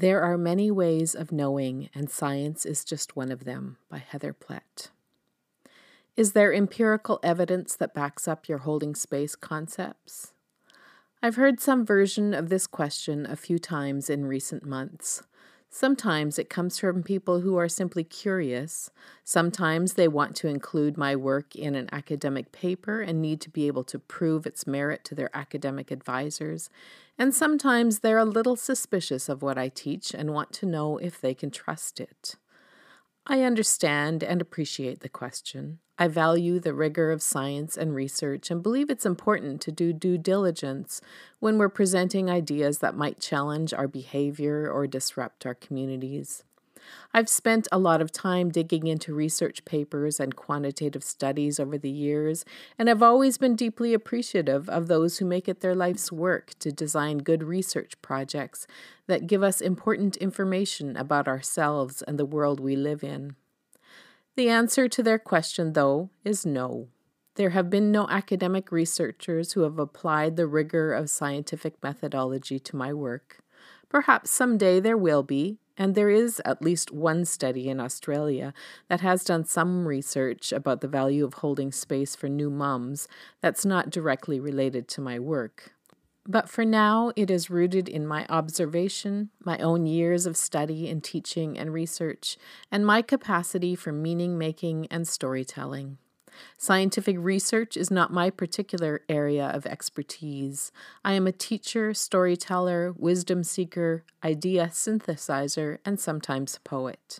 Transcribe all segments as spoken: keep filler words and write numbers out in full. There Are Many Ways of Knowing, and Science is Just One of Them, by Heather Plett. Is there empirical evidence that backs up your holding space concepts? I've heard some version of this question a few times in recent months. Sometimes it comes from people who are simply curious. Sometimes they want to include my work in an academic paper and need to be able to prove its merit to their academic advisors. And sometimes they're a little suspicious of what I teach and want to know if they can trust it. I understand and appreciate the question. I value the rigor of science and research and believe it's important to do due diligence when we're presenting ideas that might challenge our behavior or disrupt our communities. I've spent a lot of time digging into research papers and quantitative studies over the years, and I've always been deeply appreciative of those who make it their life's work to design good research projects that give us important information about ourselves and the world we live in. The answer to their question, though, is no. There have been no academic researchers who have applied the rigor of scientific methodology to my work. Perhaps someday there will be, and there is at least one study in Australia that has done some research about the value of holding space for new mums that's not directly related to my work. But for now, it is rooted in my observation, my own years of study and teaching and research, and my capacity for meaning-making and storytelling. Scientific research is not my particular area of expertise. I am a teacher, storyteller, wisdom seeker, idea synthesizer, and sometimes poet.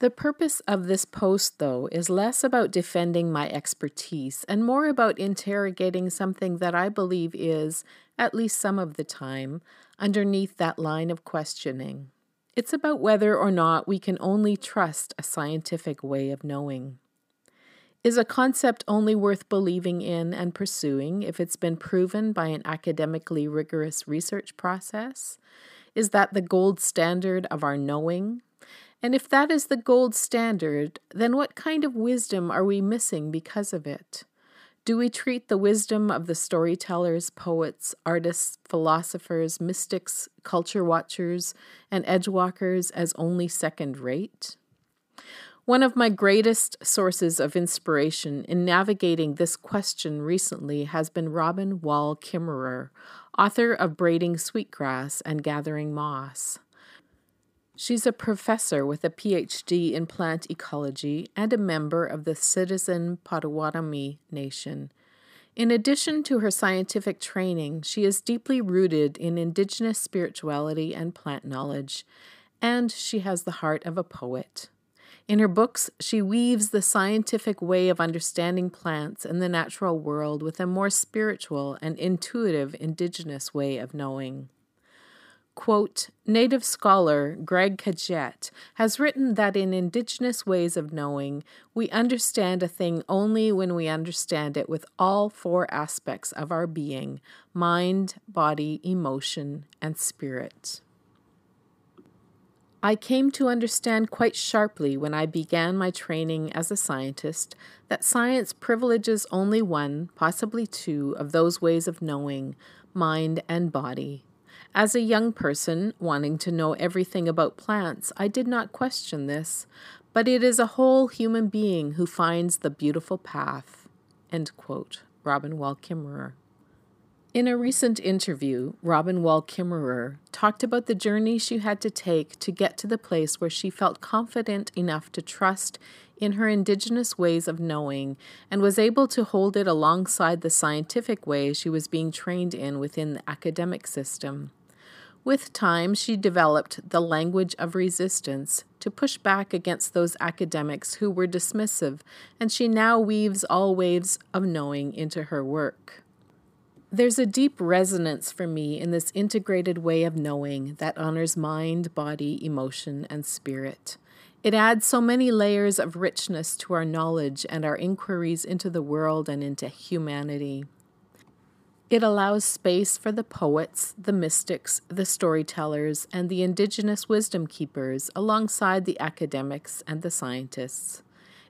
The purpose of this post, though, is less about defending my expertise and more about interrogating something that I believe is, at least some of the time, underneath that line of questioning. It's about whether or not we can only trust a scientific way of knowing. Is a concept only worth believing in and pursuing if it's been proven by an academically rigorous research process? Is that the gold standard of our knowing? And if that is the gold standard, then what kind of wisdom are we missing because of it? Do we treat the wisdom of the storytellers, poets, artists, philosophers, mystics, culture watchers, and edgewalkers as only second rate? One of my greatest sources of inspiration in navigating this question recently has been Robin Wall Kimmerer, author of Braiding Sweetgrass and Gathering Moss. She's a professor with a P H D in plant ecology and a member of the Citizen Potawatomi Nation. In addition to her scientific training, she is deeply rooted in indigenous spirituality and plant knowledge, and she has the heart of a poet. In her books, she weaves the scientific way of understanding plants and the natural world with a more spiritual and intuitive indigenous way of knowing. Quote, Native scholar Greg Cajete has written that in indigenous ways of knowing, we understand a thing only when we understand it with all four aspects of our being, mind, body, emotion, and spirit. I came to understand quite sharply when I began my training as a scientist that science privileges only one, possibly two, of those ways of knowing, mind and body. As a young person, wanting to know everything about plants, I did not question this, but it is a whole human being who finds the beautiful path. End quote. Robin Wall Kimmerer. In a recent interview, Robin Wall Kimmerer talked about the journey she had to take to get to the place where she felt confident enough to trust in her indigenous ways of knowing and was able to hold it alongside the scientific way she was being trained in within the academic system. With time, she developed the language of resistance to push back against those academics who were dismissive, and she now weaves all ways of knowing into her work. There's a deep resonance for me in this integrated way of knowing that honors mind, body, emotion, and spirit. It adds so many layers of richness to our knowledge and our inquiries into the world and into humanity. It allows space for the poets, the mystics, the storytellers, and the indigenous wisdom keepers alongside the academics and the scientists.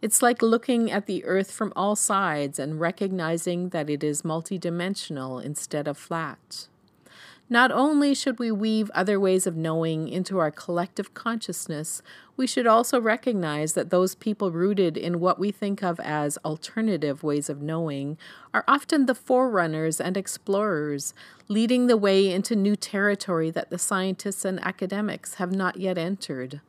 It's like looking at the earth from all sides and recognizing that it is multidimensional instead of flat. Not only should we weave other ways of knowing into our collective consciousness, we should also recognize that those people rooted in what we think of as alternative ways of knowing are often the forerunners and explorers, leading the way into new territory that the scientists and academics have not yet entered.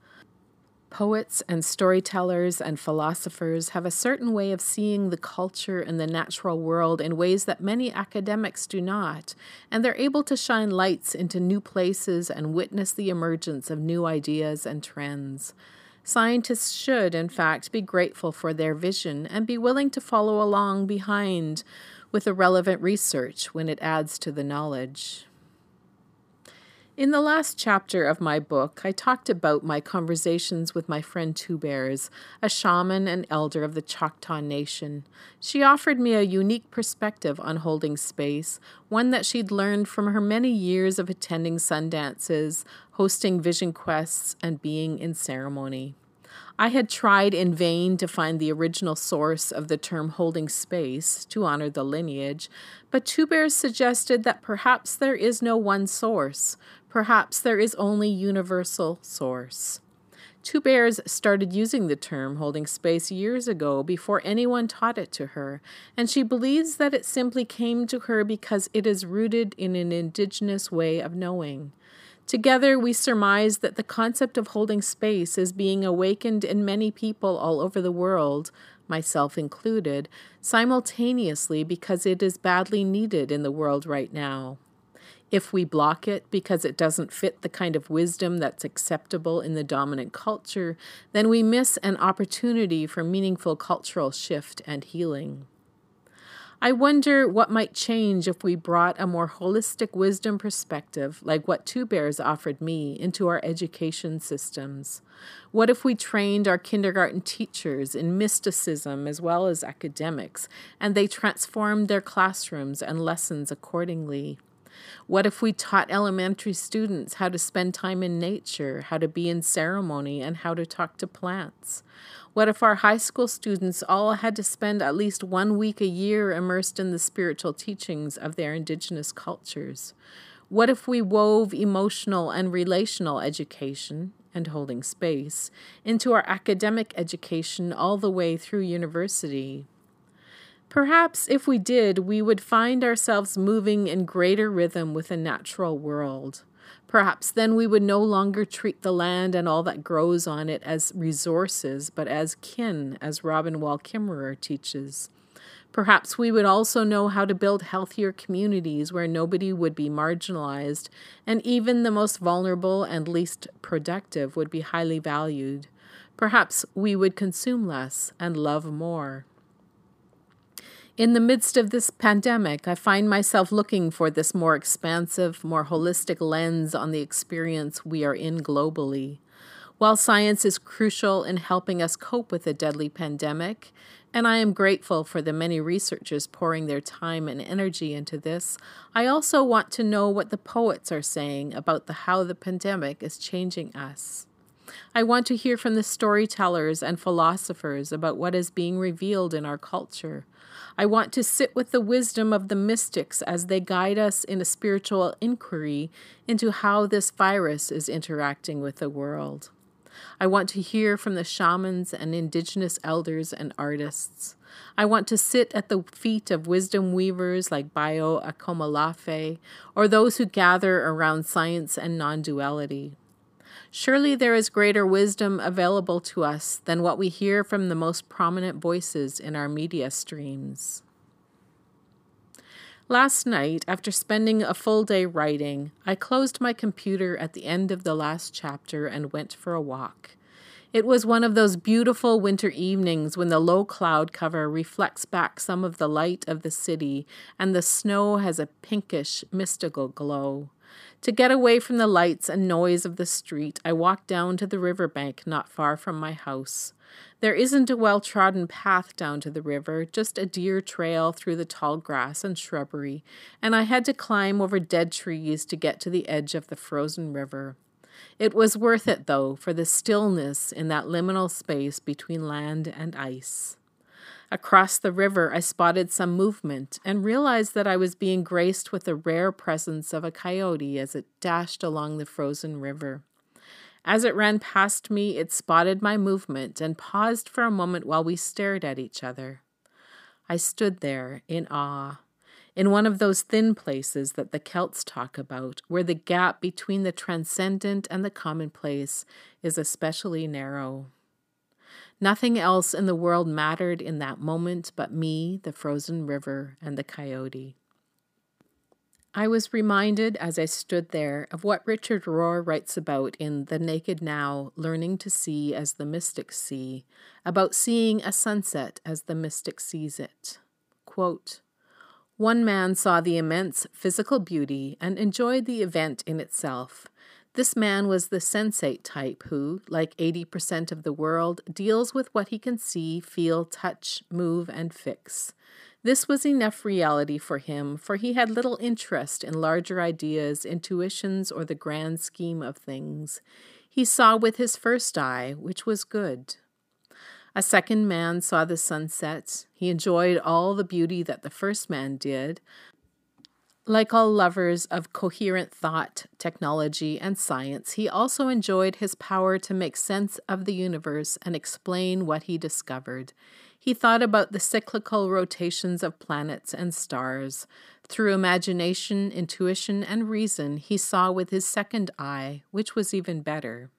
Poets and storytellers and philosophers have a certain way of seeing the culture and the natural world in ways that many academics do not, and they're able to shine lights into new places and witness the emergence of new ideas and trends. Scientists should, in fact, be grateful for their vision and be willing to follow along behind with the relevant research when it adds to the knowledge. In the last chapter of my book, I talked about my conversations with my friend Two Bears, a shaman and elder of the Choctaw Nation. She offered me a unique perspective on holding space, one that she'd learned from her many years of attending sun dances, hosting vision quests, and being in ceremony. I had tried in vain to find the original source of the term holding space to honor the lineage, but Two Bears suggested that perhaps there is no one source. Perhaps there is only universal source. Two Bears started using the term holding space years ago before anyone taught it to her, and she believes that it simply came to her because it is rooted in an indigenous way of knowing. Together, we surmise that the concept of holding space is being awakened in many people all over the world, myself included, simultaneously because it is badly needed in the world right now. If we block it because it doesn't fit the kind of wisdom that's acceptable in the dominant culture, then we miss an opportunity for meaningful cultural shift and healing. I wonder what might change if we brought a more holistic wisdom perspective, like what Two Bears offered me, into our education systems. What if we trained our kindergarten teachers in mysticism as well as academics, and they transformed their classrooms and lessons accordingly? What if we taught elementary students how to spend time in nature, how to be in ceremony, and how to talk to plants? What if our high school students all had to spend at least one week a year immersed in the spiritual teachings of their indigenous cultures? What if we wove emotional and relational education and holding space into our academic education all the way through university? Perhaps if we did, we would find ourselves moving in greater rhythm with the natural world. Perhaps then we would no longer treat the land and all that grows on it as resources, but as kin, as Robin Wall Kimmerer teaches. Perhaps we would also know how to build healthier communities where nobody would be marginalized, and even the most vulnerable and least productive would be highly valued. Perhaps we would consume less and love more. In the midst of this pandemic, I find myself looking for this more expansive, more holistic lens on the experience we are in globally. While science is crucial in helping us cope with the deadly pandemic, and I am grateful for the many researchers pouring their time and energy into this, I also want to know what the poets are saying about the, how the pandemic is changing us. I want to hear from the storytellers and philosophers about what is being revealed in our culture. I want to sit with the wisdom of the mystics as they guide us in a spiritual inquiry into how this virus is interacting with the world. I want to hear from the shamans and indigenous elders and artists. I want to sit at the feet of wisdom weavers like Bayo Akomalafe, or those who gather around science and non-duality. Surely there is greater wisdom available to us than what we hear from the most prominent voices in our media streams. Last night, after spending a full day writing, I closed my computer at the end of the last chapter and went for a walk. It was one of those beautiful winter evenings when the low cloud cover reflects back some of the light of the city and the snow has a pinkish, mystical glow. To get away from the lights and noise of the street, I walked down to the riverbank not far from my house. There isn't a well-trodden path down to the river, just a deer trail through the tall grass and shrubbery, and I had to climb over dead trees to get to the edge of the frozen river. It was worth it, though, for the stillness in that liminal space between land and ice. Across the river, I spotted some movement and realized that I was being graced with the rare presence of a coyote as it dashed along the frozen river. As it ran past me, it spotted my movement and paused for a moment while we stared at each other. I stood there in awe, in one of those thin places that the Celts talk about, where the gap between the transcendent and the commonplace is especially narrow. Nothing else in the world mattered in that moment but me, the frozen river, and the coyote. I was reminded as I stood there of what Richard Rohr writes about in The Naked Now, Learning to See as the Mystics See, about seeing a sunset as the mystic sees it. Quote, "One man saw the immense physical beauty and enjoyed the event in itself. This man was the sensate type who, like eighty percent of the world, deals with what he can see, feel, touch, move, and fix. This was enough reality for him, for he had little interest in larger ideas, intuitions, or the grand scheme of things. He saw with his first eye, which was good. A second man saw the sunset. He enjoyed all the beauty that the first man did. Like all lovers of coherent thought, technology, and science, he also enjoyed his power to make sense of the universe and explain what he discovered. He thought about the cyclical rotations of planets and stars. Through imagination, intuition, and reason, he saw with his second eye, which was even better.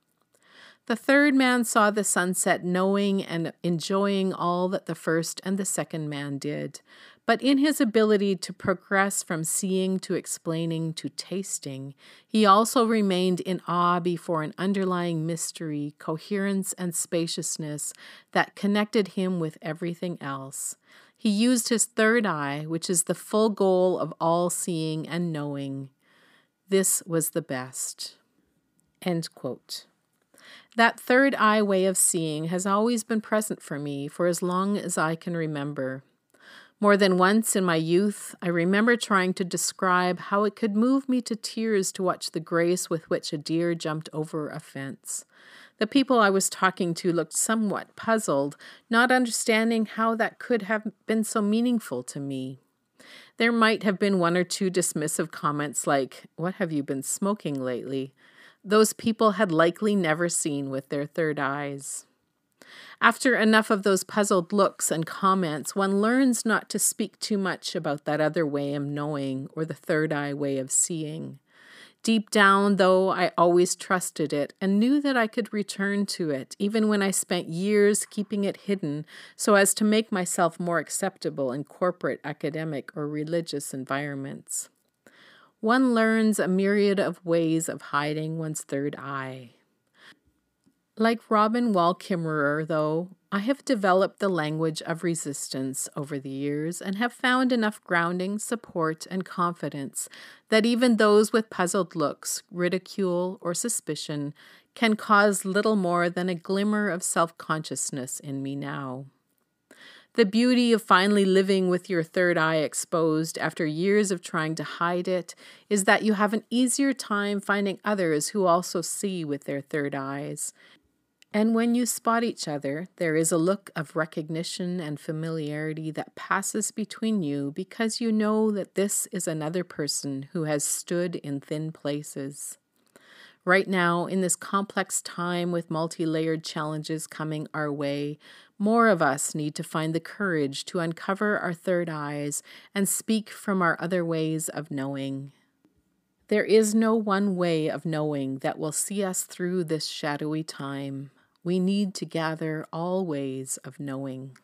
The third man saw the sunset, knowing and enjoying all that the first and the second man did. But in his ability to progress from seeing to explaining to tasting, he also remained in awe before an underlying mystery, coherence, and spaciousness that connected him with everything else. He used his third eye, which is the full goal of all seeing and knowing. This was the best." End quote. That third eye way of seeing has always been present for me for as long as I can remember. More than once in my youth, I remember trying to describe how it could move me to tears to watch the grace with which a deer jumped over a fence. The people I was talking to looked somewhat puzzled, not understanding how that could have been so meaningful to me. There might have been one or two dismissive comments like, "What have you been smoking lately?" Those people had likely never seen with their third eyes. After enough of those puzzled looks and comments, one learns not to speak too much about that other way of knowing or the third eye way of seeing. Deep down, though, I always trusted it and knew that I could return to it, even when I spent years keeping it hidden so as to make myself more acceptable in corporate, academic, or religious environments. One learns a myriad of ways of hiding one's third eye. Like Robin Wall Kimmerer, though, I have developed the language of resistance over the years and have found enough grounding, support, and confidence that even those with puzzled looks, ridicule, or suspicion can cause little more than a glimmer of self-consciousness in me now. The beauty of finally living with your third eye exposed after years of trying to hide it is that you have an easier time finding others who also see with their third eyes. And when you spot each other, there is a look of recognition and familiarity that passes between you because you know that this is another person who has stood in thin places. Right now, in this complex time with multi-layered challenges coming our way, more of us need to find the courage to uncover our third eyes and speak from our other ways of knowing. There is no one way of knowing that will see us through this shadowy time. We need to gather all ways of knowing.